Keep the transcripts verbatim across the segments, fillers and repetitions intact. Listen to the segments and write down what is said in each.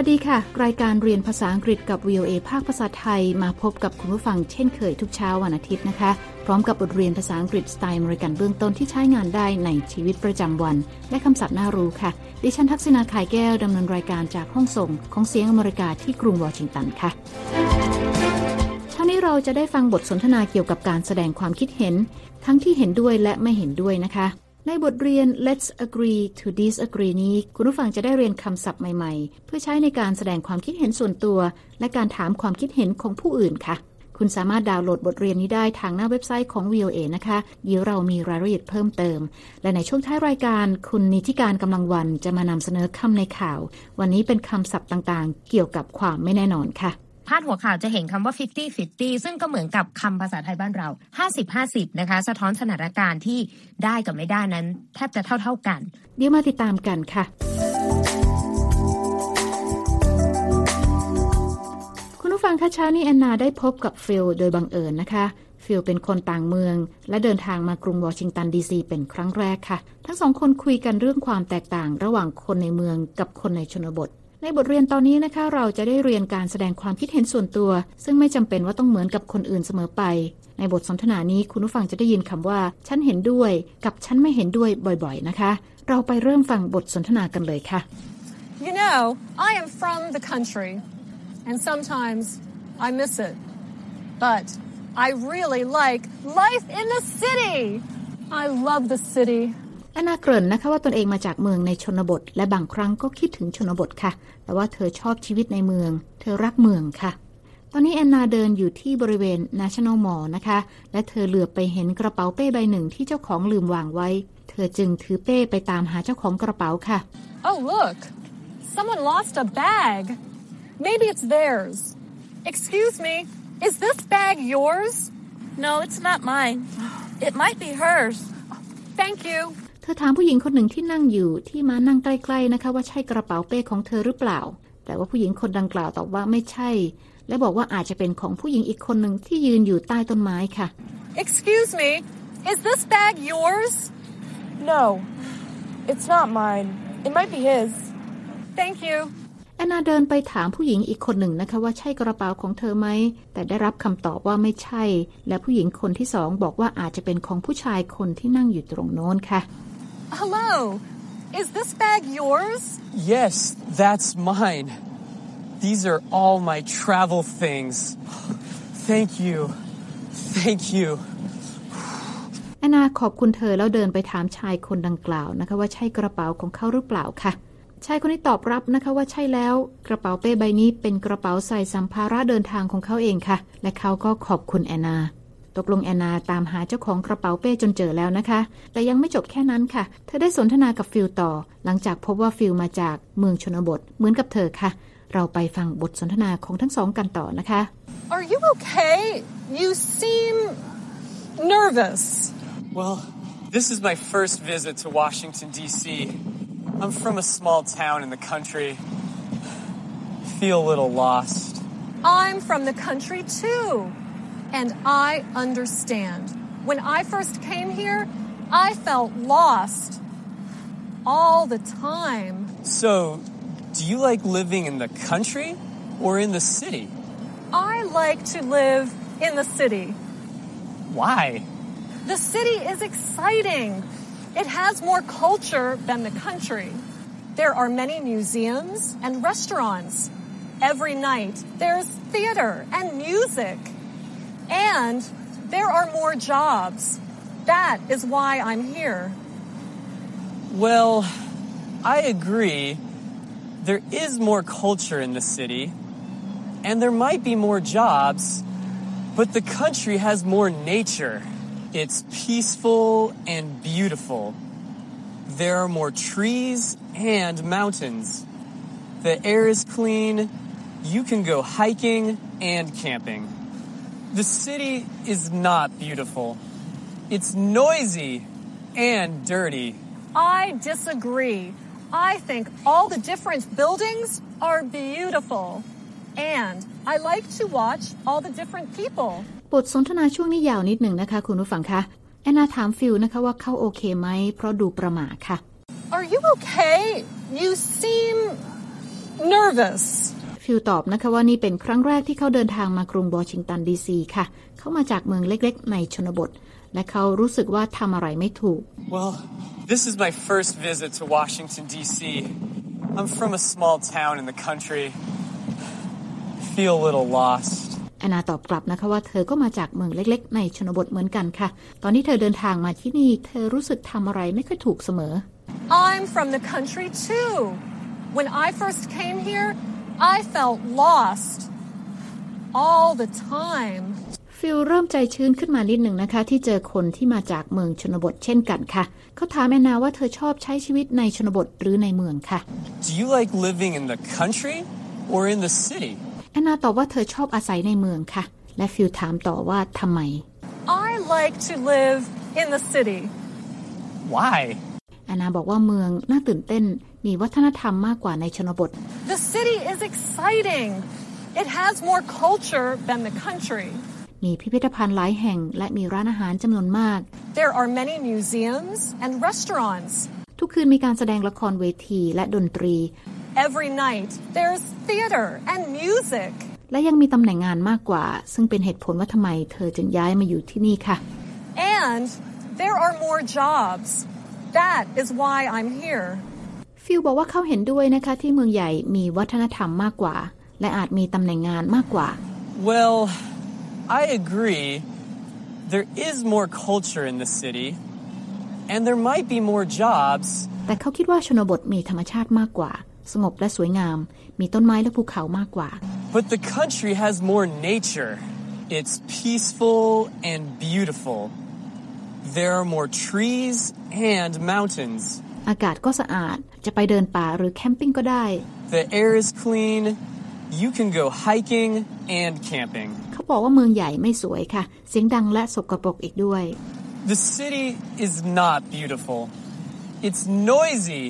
วัสดีค่ะรายการเรียนภาษาอังกฤษกับ วี โอ เอ ภาคภาษาไทยมาพบกับคุณผู้ฟังเช่นเคยทุกเช้าวันอาทิตย์นะคะพร้อมกับบทเรียนภาษาอังกฤษสไตล์อเมริกันเบื้องต้นที่ใช้งานได้ในชีวิตประจำวันและคำศัพท์น่ารู้ค่ะดิฉันทักษิณา ขายแก้วดำเนินรายการจากห้องส่งของเสียงอเมริกาที่กรุงวอชิงตันค่ะเช้านี้เราจะได้ฟังบทสนทนาเกี่ยวกับการแสดงความคิดเห็นทั้งที่เห็นด้วยและไม่เห็นด้วยนะคะในบทเรียน Let's Agree to Disagree นี้คุณผู้ฟังจะได้เรียนคำศัพท์ใหม่ๆเพื่อใช้ในการแสดงความคิดเห็นส่วนตัวและการถามความคิดเห็นของผู้อื่นค่ะคุณสามารถดาวน์โหลดบทเรียนนี้ได้ทางหน้าเว็บไซต์ของ วี โอ เอ นะคะเดี๋ยวเรามีรายละเอียดเพิ่มเติมและในช่วงท้ายรายการคุณนิติการกำลังวันจะมานำเสนอคำในข่าววันนี้เป็นคำศัพท์ต่างๆเกี่ยวกับความไม่แน่นอนค่ะพาดหัวข่าวจะเห็นคำว่า ห้าสิบห้าสิบ ซึ่งก็เหมือนกับคำภาษาไทยบ้านเรา ห้าสิบห้าสิบ นะคะสะท้อนสถานการณ์ที่ได้กับไม่ได้นั้นแทบจะเท่าๆกันเดี๋ยวมาติดตามกันค่ะคุณผู้ฟังคะเช้านี้แอนนาได้พบกับฟิลโดยบังเอิญนะคะฟิลเป็นคนต่างเมืองและเดินทางมากรุงวอชิงตันดีซีเป็นครั้งแรกค่ะทั้งสองคนคุยกันเรื่องความแตกต่างระหว่างคนในเมืองกับคนในชนบทในบทเรียนตอนนี้นะคะเราจะได้เรียนการแสดงความคิดเห็นส่วนตัวซึ่งไม่จำเป็นว่าต้องเหมือนกับคนอื่นเสมอไปในบทสนทนานี้คุณผู้ฟังจะได้ยินคำว่าฉันเห็นด้วยกับฉันไม่เห็นด้วยบ่อยๆนะคะเราไปเริ่มฟังบทสนทนากันเลยค่ะ You know, I am from the country and sometimes I miss it. But I really like life in the city. I love the city.แอนนาเกริ่นนะคะว่าตนเองมาจากเมืองในชนบทและบางครั้งก็คิดถึงชนบทค่ะแต่ว่าเธอชอบชีวิตในเมืองเธอรักเมืองค่ะตอนนี้แอนนาเดินอยู่ที่บริเวณ National Mall นะคะและเธอเหลือบไปเห็นกระเป๋าเป้ใบหนึ่งที่เจ้าของลืมวางไว้เธอจึงถือเป้ไปตามหาเจ้าของกระเป๋าค่ะ Oh look someone lost a bag maybe it's theirs Excuse me is this bag yours No it's not mine it might be hers Thank youเธอถามผู้หญิงคนหนึ่งที่นั่งอยู่ที่มานั่งใกล้ๆนะคะว่าใช่กระเป๋าเป้ของเธอหรือเปล่าแต่ว่าผู้หญิงคนดังกล่าวตอบว่าไม่ใช่และบอกว่าอาจจะเป็นของผู้หญิงอีกคนหนึ่งที่ยืนอยู่ใต้ต้นไม้ค่ะ Excuse me, is this bag yours? No, it's not mine. It might be his. Thank you. แอนนาเดินไปถามผู้หญิงอีกคนหนึ่งนะคะว่าใช่กระเป๋าของเธอไหมแต่ได้รับคำตอบว่าไม่ใช่และผู้หญิงคนที่สองบอกว่าอาจจะเป็นของผู้ชายคนที่นั่งอยู่ตรงโน้นค่ะHello, is this bag yours? Yes, that's mine. These are all my travel things. Thank you. Thank you. แอนนาขอบคุณเธอแล้วเดินไปถามชายคนดังกล่าวนะคะว่าใช่กระเป๋าของเขาหรือเปล่าค่ะชายคนนี้ตอบรับนะคะว่าใช่แล้วกระเป๋าเป้ใบนี้เป็นกระเป๋าใส่สัมภาระเดินทางของเขาเองค่ะและเขาก็ขอบคุณแอนนาตกลงแอนนาตามหาเจ้าของกระเป๋าเป้จนเจอแล้วนะคะแต่ยังไม่จบแค่นั้นค่ะเธอได้สนทนากับฟิลต่อหลังจากพบว่าฟิลมาจากเมืองชนบทเหมือนกับเธอค่ะเราไปฟังบทสนทนาของทั้งสองกันต่อนะคะ Are you okay? You seem nervous. Well, this is my first visit to Washington ดี ซี I'm from a small town in the country. Feel a little lost. I'm from the country too.And I understand. When I first came here, I felt lost all the time. So, do you like living in the country or in the city? I like to live in the city. Why? The city is exciting. It has more culture than the country. There are many museums and restaurants. Every night, there's theater and music.And there are more jobs. That is why I'm here. Well, I agree. There is more culture in the city, and there might be more jobs, but the country has more nature. It's peaceful and beautiful. There are more trees and mountains. The air is clean. You can go hiking and camping.The city is not beautiful. It's noisy and dirty. I disagree. I think all the different buildings are beautiful. And I like to watch all the different people. บทสนทนาช่วงนี้ยาวนิดหนึ่งนะคะคุณผู้ฟังคะแอนนาถามฟิลนะคะว่าเขาโอเคไหมเพราะดูประหม่าค่ะ Are you okay? You seem nervous ฟิลตอบนะคะว่านี่เป็นครั้งแรกที่เขาเดินทางมากรุงวอชิงตันดีซีค่ะเขามาจากเมืองเล็กๆในชนบทและเขารู้สึกว่าทำอะไรไม่ถูก Well, this is my first visit to Washington ดี ซี I'm from a small town in the country feel a little lostแอนนาตอบกลับนะคะว่าเธอก็มาจากเมืองเล็กๆในชนบทเหมือนกันค่ะตอนนี้เธอเดินทางมาที่นี่เธอรู้สึกทำอะไรไม่ค่อยถูกเสมอ I'm from the country too. When I first came here, I felt lost all the time. ฟิลเริ่มใจชื้นขึ้นมานิดหนึ่งนะคะที่เจอคนที่มาจากเมืองชนบทเช่นกันค่ะเขาถามแอนนาว่าเธอชอบใช้ชีวิตในชนบทหรือในเมืองค่ะ Do you like living in the country or in the city?แอนนาตอบว่าเธอชอบอาศัยในเมืองค่ะและฟิลถามต่อว่าทำไม I like to live in the city. Why? แอนนาบอกว่าเมืองน่าตื่นเต้นมีวัฒนธรรมมากกว่าในชนบท The city is exciting. It has more culture than the country. มีพิพิธภัณฑ์หลายแห่งและมีร้านอาหารจำนวนมาก There are many museums and restaurants. ทุกคืนมีการแสดงละครเวทีและดนตรีEvery night there's theater and music และยังมีตำแหน่งงานมากกว่าซึ่งเป็นเหตุผลว่าทำไมเธอจึงย้ายมาอยู่ที่นี่ค่ะ And there are more jobs. That is why I'm here. ฟิลบอกว่าเขาเห็นด้วยนะคะที่เมืองใหญ่มีวัฒนธรรมมากกว่าและอาจมีตำแหน่งงานมากกว่า Well, I agree. There is more culture in the city, and there might be more jobs. แต่เขาคิดว่าชนบทมีธรรมชาติมากกว่าสงบและสวยงามมีต้นไม้และภูเขามากกว่า But the country has more nature. It's peaceful and beautiful. There are more trees and mountains. อากาศก็สะอาดจะไปเดินป่าหรือแคมปิ้งก็ได้ The air is clean. You can go hiking and camping. เขาบอกว่าเมืองใหญ่ไม่สวยค่ะเสียงดังและสกปรกอีกด้วย The city is not beautiful. It's noisy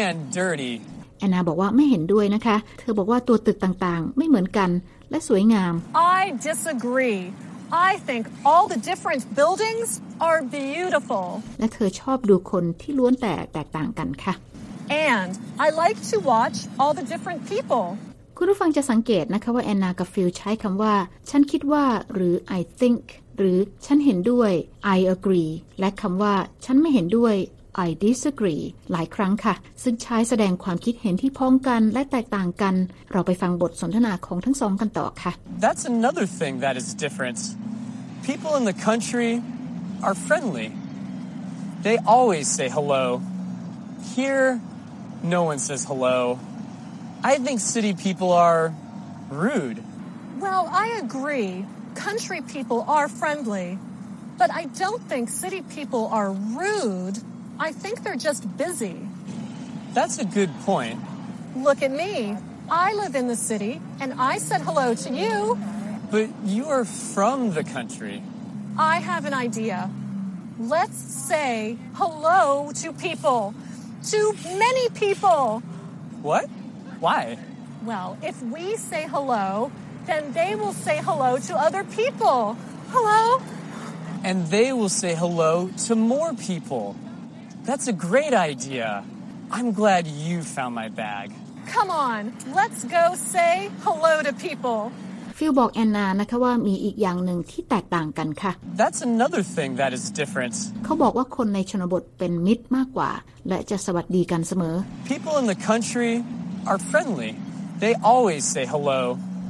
and dirty.แอนนาบอกว่าไม่เห็นด้วยนะคะเธอบอกว่าตัวตึกต่างๆไม่เหมือนกันและสวยงาม I disagree. I think all the different buildings are beautiful. และเธอชอบดูคนที่ล้วนแต่แตกต่างกันค่ะ And I like to watch all the different people. คุณผู้ฟังจะสังเกตนะคะว่าแอนนากับฟิลใช้คำว่าฉันคิดว่าหรือ I think หรือฉันเห็นด้วย I agree และคำว่าฉันไม่เห็นด้วยI disagree หลายครั้งค่ะซึ่งใช้แสดงความคิดเห็นที่พ้องกันและแตกต่างกันเราไปฟังบทสนทนาของทั้งสองกันต่อค่ะ That's another thing that is different. People in the country are friendly. They always say hello. Here, no one says hello. I think city people are rude. Well, I agree. Country people are friendly. But I don't think city people are rude.I think they're just busy. That's a good point. Look at me. I live in the city, and I said hello to you. But you are from the country. I have an idea. Let's say hello to people. To many people. What? Why? Well, if we say hello, then they will say hello to other people. Hello? And they will say hello to more people.That's a great idea. I'm glad you found my bag. Come on, let's go say hello to people. ฟิลบอกแอนนานะคะว่ามีอีกอย่างหนึ่งที่แตกต่างกันค่ะ That's another thing that is different. เขาบอกว่าคนในชนบทเป็นมิตรมากกว่าและจะสวัสดีกันเสมอ People in the country are friendly. They always say hello.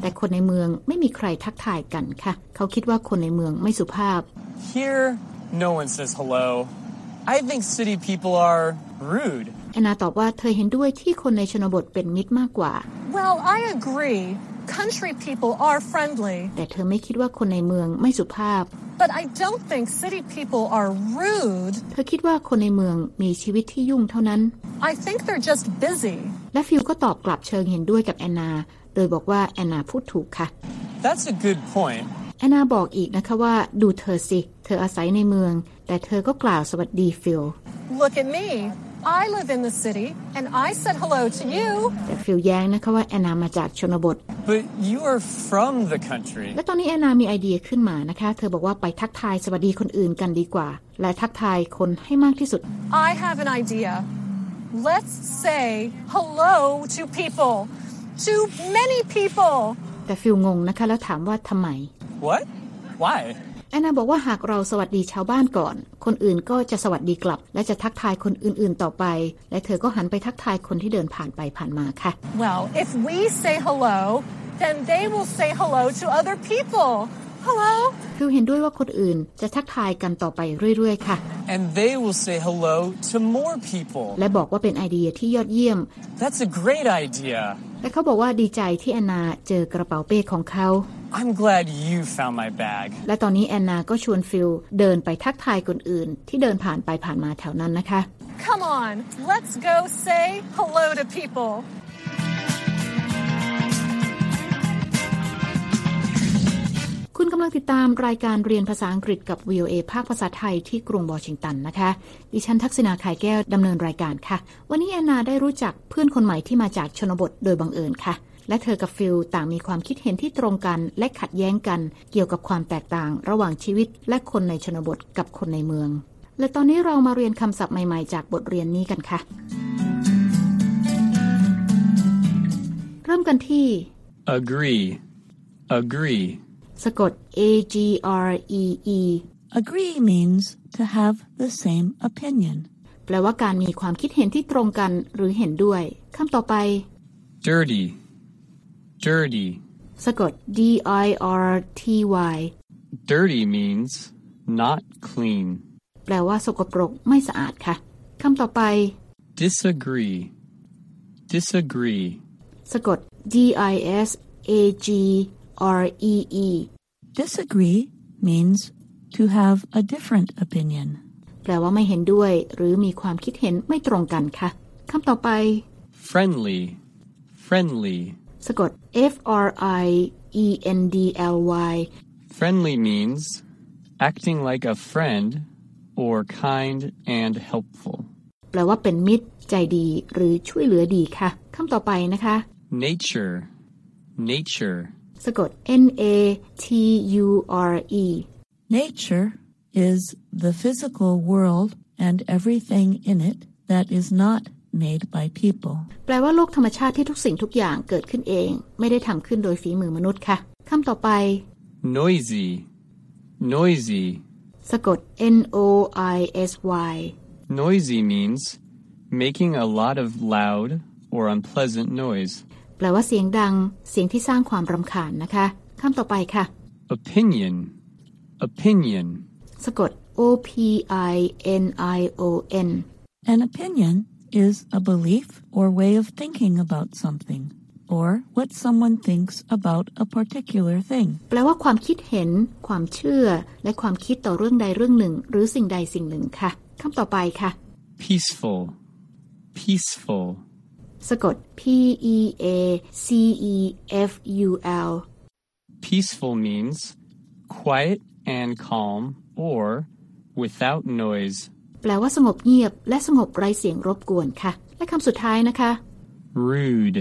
แต่คนในเมืองไม่มีใครทักทายกันค่ะเขาคิดว่าคนในเมืองไม่สุภาพ Here, no one says hello.I think city people are rude. แอนนาตอบว่าเธอเห็นด้วยที่คนในชนบทเป็นมิตรมากกว่า Well, I agree. Country people are friendly. แต่เธอไม่คิดว่าคนในเมืองไม่สุภาพ But I don't think city people are rude. เธอคิดว่าคนในเมืองมีชีวิตที่ยุ่งเท่านั้น I think they're just busy. และฟิลก็ตอบกลับเชิงเห็นด้วยกับแอนนาโดยบอกว่าแอนนาพูดถูกค่ะ That's a good point.แอนนาบอกอีกนะคะว่าดูเธอสิเธออาศัยในเมืองแต่เธอก็กล่าวสวัสดีฟิล Look at me. I live in the city and I said hello to you. แต่ฟิลแย้งนะคะว่าแอนนามาจากชนบท But you are from the country. และตอนนี้แอนนามีไอเดียขึ้นมานะคะเธอบอกว่าไปทักทายสวัสดีคนอื่นกันดีกว่าและทักทายคนให้มากที่สุด I have an idea. Let's say hello to people, to many people. แต่ฟิลงงนะคะแล้วถามว่าทำไม What? Why? แอนนาบอกว่าหากเราสวัสดีชาวบ้านก่อนคนอื่นก็จะสวัสดีกลับและจะทักทายคนอื่นๆต่อไปและเธอก็หันไปทักทายคนที่เดินผ่านไปผ่านมาค่ะ Well, if we say hello, then they will say hello to other people. Hello. คือเห็นด้วยว่าคนอื่นจะทักทายกันต่อไปเรื่อยๆค่ะ And they will say hello to more people. และบอกว่าเป็นไอเดียที่ยอดเยี่ยม That's a great idea. และเขาบอกว่าดีใจที่แอนนาเจอกระเป๋าเป้ของเขาI'm glad you found my bag. และตอนนี้แอนนาก็ชวนฟิลเดินไปทักทายคนอื่นที่เดินผ่านไปผ่านมาแถวนั้นนะคะ Come on, let's go say hello to people. คุณกำลังติดตามรายการเรียนภาษาอังกฤษกับ วี โอ เอ ภาคภาษาไทยที่กรุงวอชิงตันนะคะดิฉันทักษิณาขายแก้วดำเนินรายการค่ะวันนี้แอนนาได้รู้จักเพื่อนคนใหม่ที่มาจากชนบทโดยบังเอิญค่ะและเธอกับฟิลต่างมีความคิดเห็นที่ตรงกันและขัดแย้งกันเกี่ยวกับความแตกต่างระหว่างชีวิตและคนในชนบทกับคนในเมืองและตอนนี้เรามาเรียนคำศัพท์ใหม่ๆจากบทเรียนนี้กันค่ะเริ่มกันที่ agree agree สะกด a g r e e agree means to have the same opinion แปลว่าการมีความคิดเห็นที่ตรงกันหรือเห็นด้วยคำต่อไป dirty dirty สะกด d i r t y dirty means not clean แปลว่าสกปรกไม่สะอาดค่ะคำต่อไป disagree disagree สะกด d i s a g r e e disagree means to have a different opinion แปลว่าไม่เห็นด้วยหรือมีความคิดเห็นไม่ตรงกันค่ะคำต่อไป friendly friendlyสะกด F R I E N D L Y Friendly means acting like a friend or kind and helpful แปลว่าเป็นมิตรใจดีหรือช่วยเหลือดีค่ะคำต่อไปนะคะ Nature Nature สะกด N A T U R E Nature is the physical world and everything in it that is not made by people แปลว่าโลกธรรมชาติที่ทุกสิ่งทุกอย่างเกิดขึ้นเองไม่ได้ทำขึ้นโดยฝีมือมนุษย์ค่ะคำต่อไป noisy noisy สะกด N O I S Y noisy means making a lot of loud or unpleasant noise แปลว่าเสียงดังเสียงที่สร้างความรำคาญนะคะคำต่อไปค่ะ opinion opinion สะกด O P I N I O N an opinion is a belief or way of thinking about something or what someone thinks about a particular thing แปลว่าความคิดเห็นความเชื่อและความคิดต่อเรื่องใดเรื่องหนึ่งหรือสิ่งใดสิ่งหนึ่งค่ะคำต่อไปค่ะ peaceful peaceful สะกด P E A C E F U L peaceful means quiet and calm or without noiseแปลว่าสงบเงียบและสงบไร้เสียงรบกวนค่ะและคำสุดท้ายนะคะ rude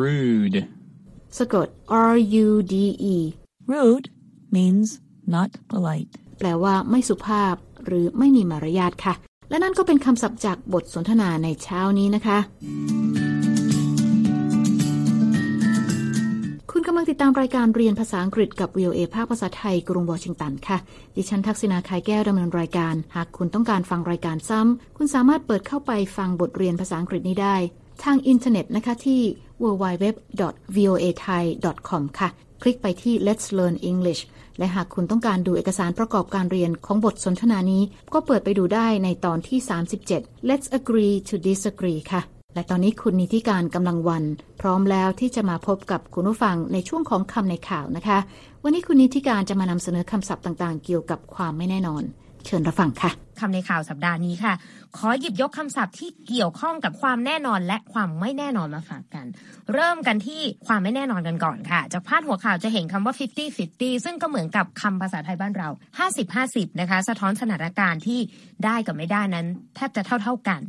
rude สะกด R U D E rude means not polite แปลว่าไม่สุภาพหรือไม่มีมารยาทค่ะและนั่นก็เป็นคำศัพท์จากบทสนทนาในเช้านี้นะคะคุณกำลังติดตามรายการเรียนภาษาอังกฤษกับ วี โอ เอ ภาคภาษาไทยกรุงวอชิงตันค่ะดิฉันทักษิณาขายแก้วดำเนินรายการหากคุณต้องการฟังรายการซ้ำคุณสามารถเปิดเข้าไปฟังบทเรียนภาษาอังกฤษนี้ได้ทางอินเทอร์เน็ตนะคะที่ ดับเบิลยู ดับเบิลยู ดับเบิลยู ดอท วี โอ เอ ไทย ดอท คอม ค่ะคลิกไปที่ Let's Learn English และหากคุณต้องการดูเอกสารประกอบการเรียนของบทสนทนานี้ก็เปิดไปดูได้ในตอนที่สามสิบเจ็ด Let's Agree to Disagree ค่ะและตอนนี้คุณนิติการกำลังวันพร้อมแล้วที่จะมาพบกับคุณผู้ฟังในช่วงของคำในข่าวนะคะวันนี้คุณนิติการจะมานำเสนอคำศัพท์ต่างๆเกี่ยวกับความไม่แน่นอนเชิญรับฟังค่ะคำในข่าวสัปดาห์นี้ค่ะขอหยิบยกคำศัพท์ที่เกี่ยวข้องกับความแน่นอนและความไม่แน่นอนมาฝากกันเริ่มกันที่ความไม่แน่นอนกันก่อนค่ะจากพาดหัวข่าวจะเห็นคำว่า fifty fifty ซึ่งก็เหมือนกับคำภาษาไทยบ้านเรา ห้าสิบห้าสิบ นะคะสะท้อนสถานการณ์ที่ได้กับไม่ได้นั้นแทบจะเท่าๆกัน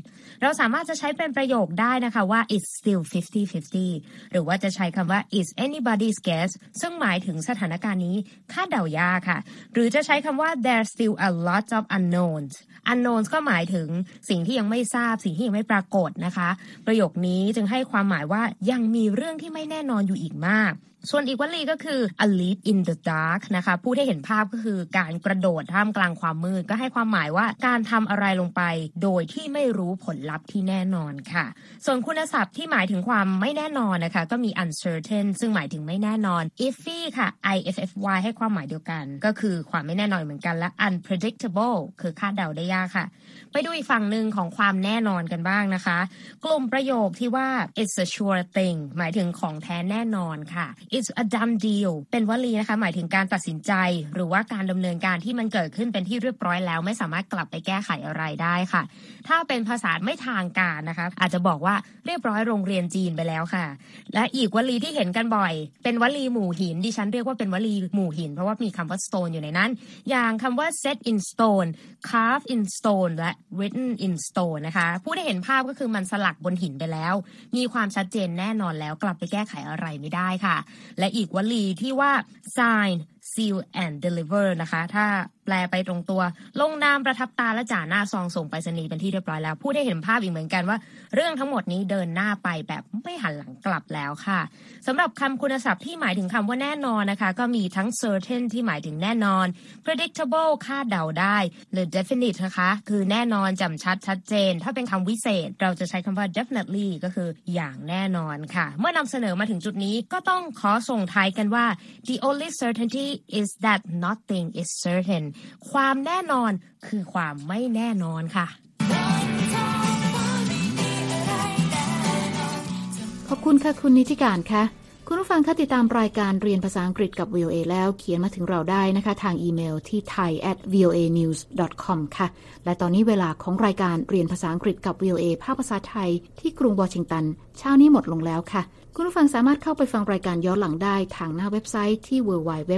เราสามารถจะใช้เป็นประโยคได้นะคะว่า it's still fifty fifty หรือว่าจะใช้คำว่า it's anybody's guess ซึ่งหมายถึงสถานการณ์นี้คาดเดายากค่ะหรือจะใช้คำว่าthere's still a lot of unknowns unknowns ก็หมายถึงสิ่งที่ยังไม่ทราบสิ่งที่ยังไม่ปรากฏนะคะประโยคนี้จึงให้ความหมายว่ายังมีเรื่องที่ไม่แน่นอนอยู่อีกมากส่วนอีกวลีก็คือ a leap in the dark นะคะผู้ได้เห็นภาพก็คือการกระโดดท่ามกลางความมืดก็ให้ความหมายว่าการทำอะไรลงไปโดยที่ไม่รู้ผลลัพธ์ที่แน่นอนค่ะส่วนคุณศัพท์ที่หมายถึงความไม่แน่นอนนะคะก็มี uncertain ซึ่งหมายถึงไม่แน่นอน iffy ค่ะ iffy ให้ความหมายเดียวกันก็คือความไม่แน่นอนเหมือนกันและ unpredictable คือคาดเดาได้ยากค่ะไปดูอีกฝั่งนึงของความแน่นอนกันบ้างนะคะกลุ่มประโยคที่ว่า it's a sure thing หมายถึงของแท้แน่นอนค่ะIt's a done deal เป็นวลีนะคะหมายถึงการตัดสินใจหรือว่าการดำเนินการที่มันเกิดขึ้นเป็นที่เรียบร้อยแล้วไม่สามารถกลับไปแก้ไขอะไรได้ค่ะถ้าเป็นภาษาไม่ทางการนะคะอาจจะบอกว่าเรียบร้อยโรงเรียนจีนไปแล้วค่ะและอีกวลีที่เห็นกันบ่อยเป็นวลีหมู่หินดิฉันเรียกว่าเป็นวลีหมู่หินเพราะว่ามีคำว่า stone อยู่ในนั้นอย่างคำว่า set in stone carved in stone และ written in stone นะคะผู้ได้เห็นภาพก็คือมันสลักบนหินไปแล้วมีความชัดเจนแน่นอนแล้วกลับไปแก้ไขอะไรไม่ได้ค่ะและอีกวลีที่ว่า sign seal and deliver นะคะถ้าแปลไปตรงตัวลงนามประทับตาและจ่าหน้าซองส่งไปรษณีย์เป็นที่เรียบร้อยแล้วผู้ได้เห็นภาพอีกเหมือนกันว่าเรื่องทั้งหมดนี้เดินหน้าไปแบบไม่หันหลังกลับแล้วค่ะสำหรับคำคุณศัพท์ที่หมายถึงคำว่าแน่นอนนะคะก็มีทั้ง certain ที่หมายถึงแน่นอน predictable คาดเดาได้หรือ definite นะคะคือแน่นอนจำชัดชัดเจนถ้าเป็นคำวิเศษเราจะใช้คำว่า definitely ก็คืออย่างแน่นอนค่ะเมื่อนำเสนอมาถึงจุดนี้ก็ต้องขอส่งท้ายกันว่า the only certainty is that nothing is certainความแน่นอนคือความไม่แน่นอนค่ะขอบคุณค่ะคุณนิติการค่ะคุณผู้ฟังคะติดตามรายการเรียนภาษาอังกฤษกับ วี โอ เอ แล้วเขียนมาถึงเราได้นะคะทางอีเมลที่ ไทย แอท วี โอ เอ นิวส์ ดอท คอม ค่ะและตอนนี้เวลาของรายการเรียนภาษาอังกฤษกับ วี โอ เอ ภาคภาษาไทยที่กรุงวอชิงตันเช้านี้หมดลงแล้วค่ะคุณผู้ฟังสามารถเข้าไปฟังรายการย้อนหลังได้ทางหน้าเว็บไซต์ที่ ดับเบิลยู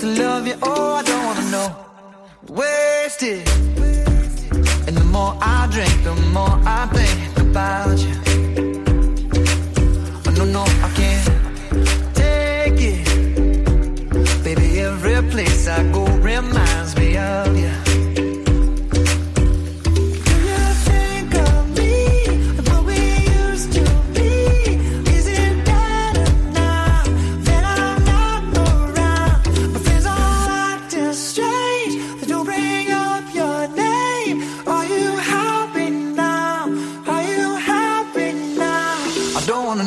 I don't wanna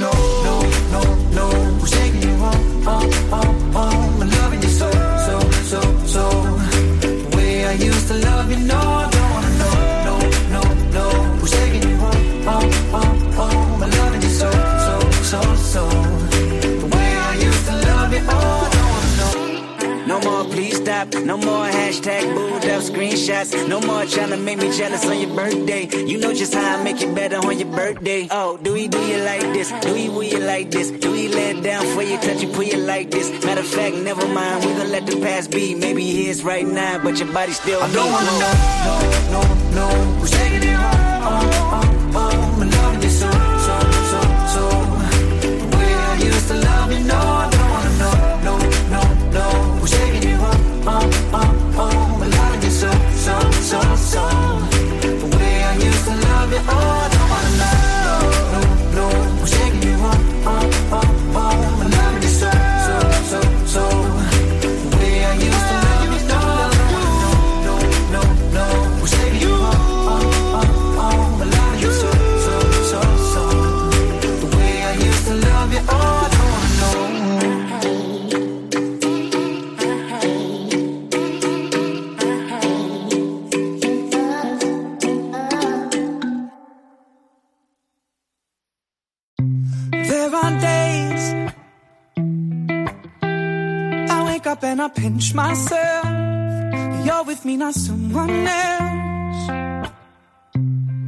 know stop. No more hashtag booed up screenshots. No more trying to make me jealous on your birthday. You know just how I make it better on your birthday. Oh, do we do you like this? Do we will you like this? Do we let down for you, touch you, pull you like this? Matter of fact, never mind. We gon' let the past be. Maybe it is right now, but your body still. I don't wanna know, no, no, no. Who's taking it home? Oh, oh, oh. My love is so, so, so, so. The way I used to love you, no. I don't wanna know, no, no, no. Who's taking it home? Oh, oh, oh. My love is so, so, so, so. The way I used to love you, oh. And I pinch myself. You're with me, not someone else.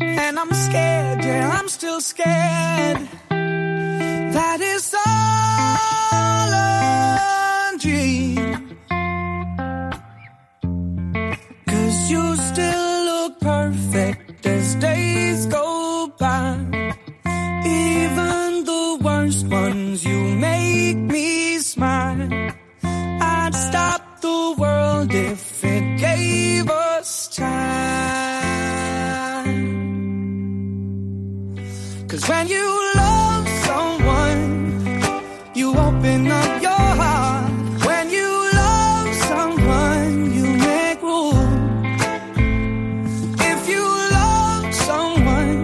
And I'm scared, yeah, I'm still scared. That is all a dream. 'Cause you still look perfect as days go by. Even the worst ones, you make me smile. I'd stop the world if it gave us time. 'Cause when you love someone, you open up your heart. When you love someone, you make room. If you love someone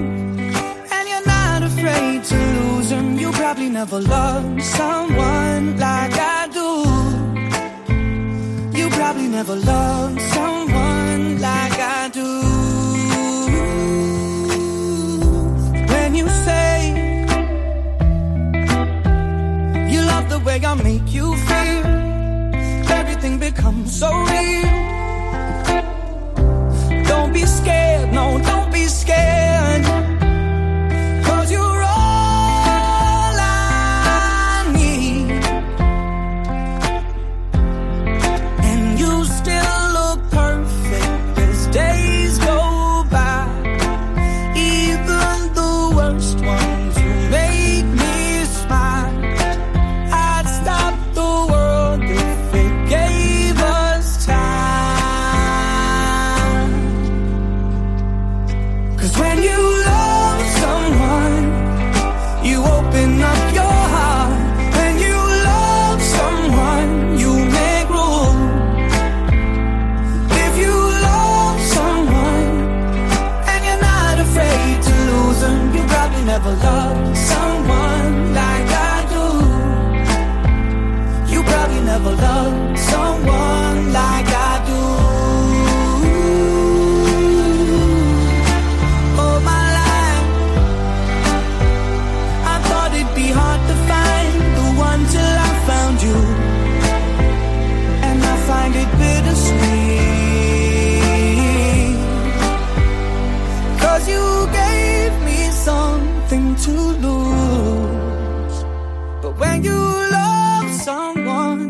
and you're not afraid to lose them, you probably never loved someone like I do. Probably never loved someone like I do. When you say you love the way I make you feel, everything becomes so real. Don't be scared, no, don't be scared. 'Cause you're all I need. Days go by, even the worst ones, you make me smile. I'd stop the world if it gave us time. 'Cause when you love someone, you open up your heart. When you love someone, you make room. If you never loved someone like I do. You probably never loved someone like I do. All my life, I thought it'd be hard to find the one till I found you, and I find it bittersweet. 'Cause you gave me some to lose. But when you love someone,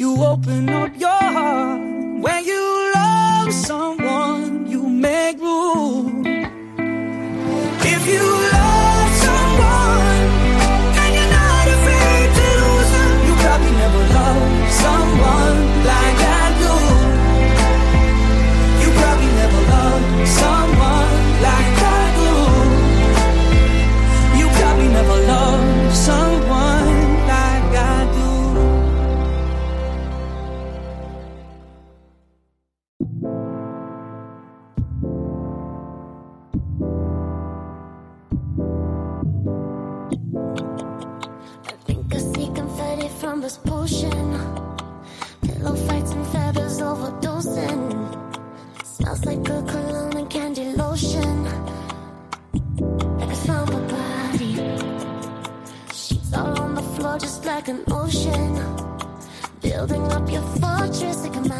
you open up your heart. When you love someone, you make room. If you love someone and you're not afraid to lose them, you probably never loved someone like I do. You probably never loved someone like I do. We never loved someone like I do. I think I see confetti from this potion. Pillow fights and feathers overdosing. Smells like good cologne and candy lotion. Like I found my body. Sheets all on the floor just like an ocean. Building up your fortress like a mountain.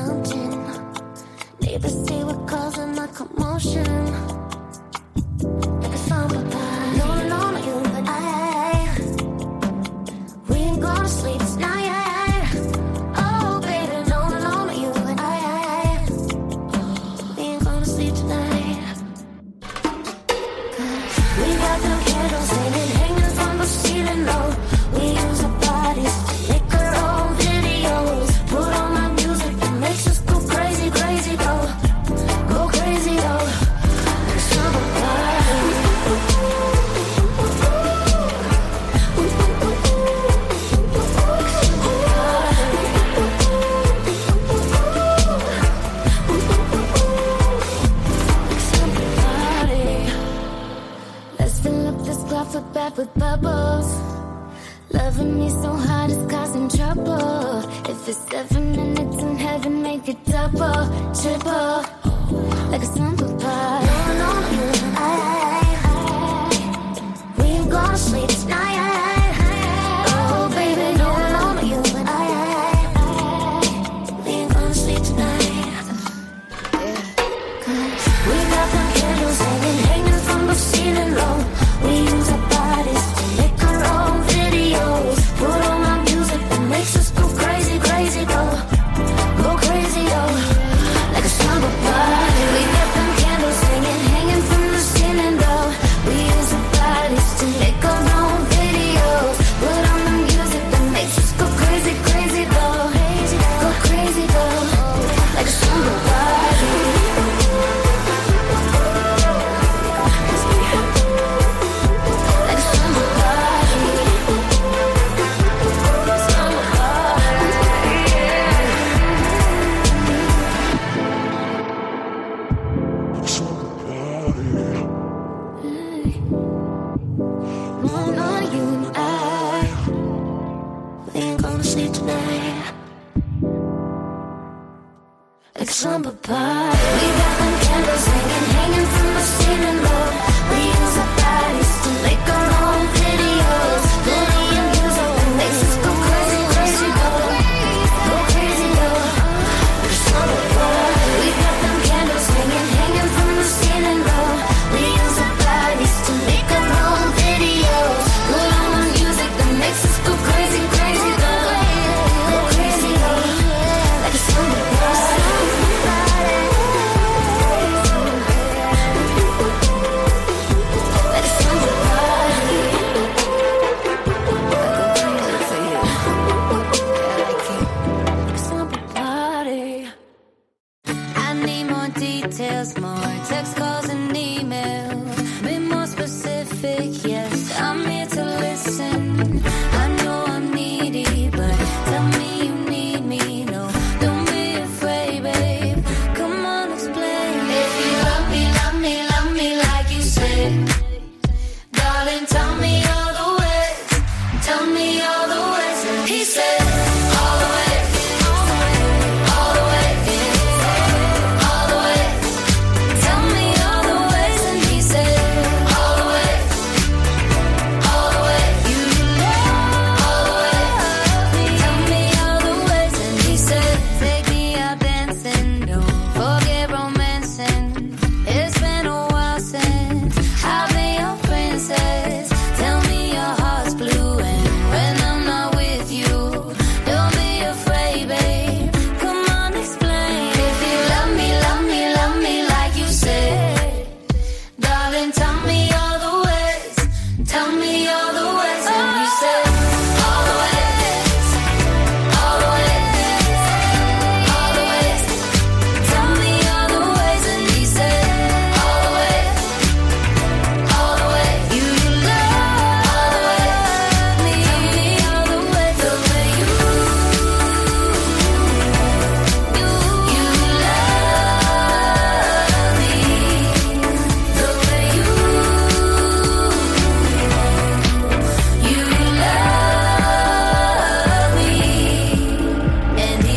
Details more.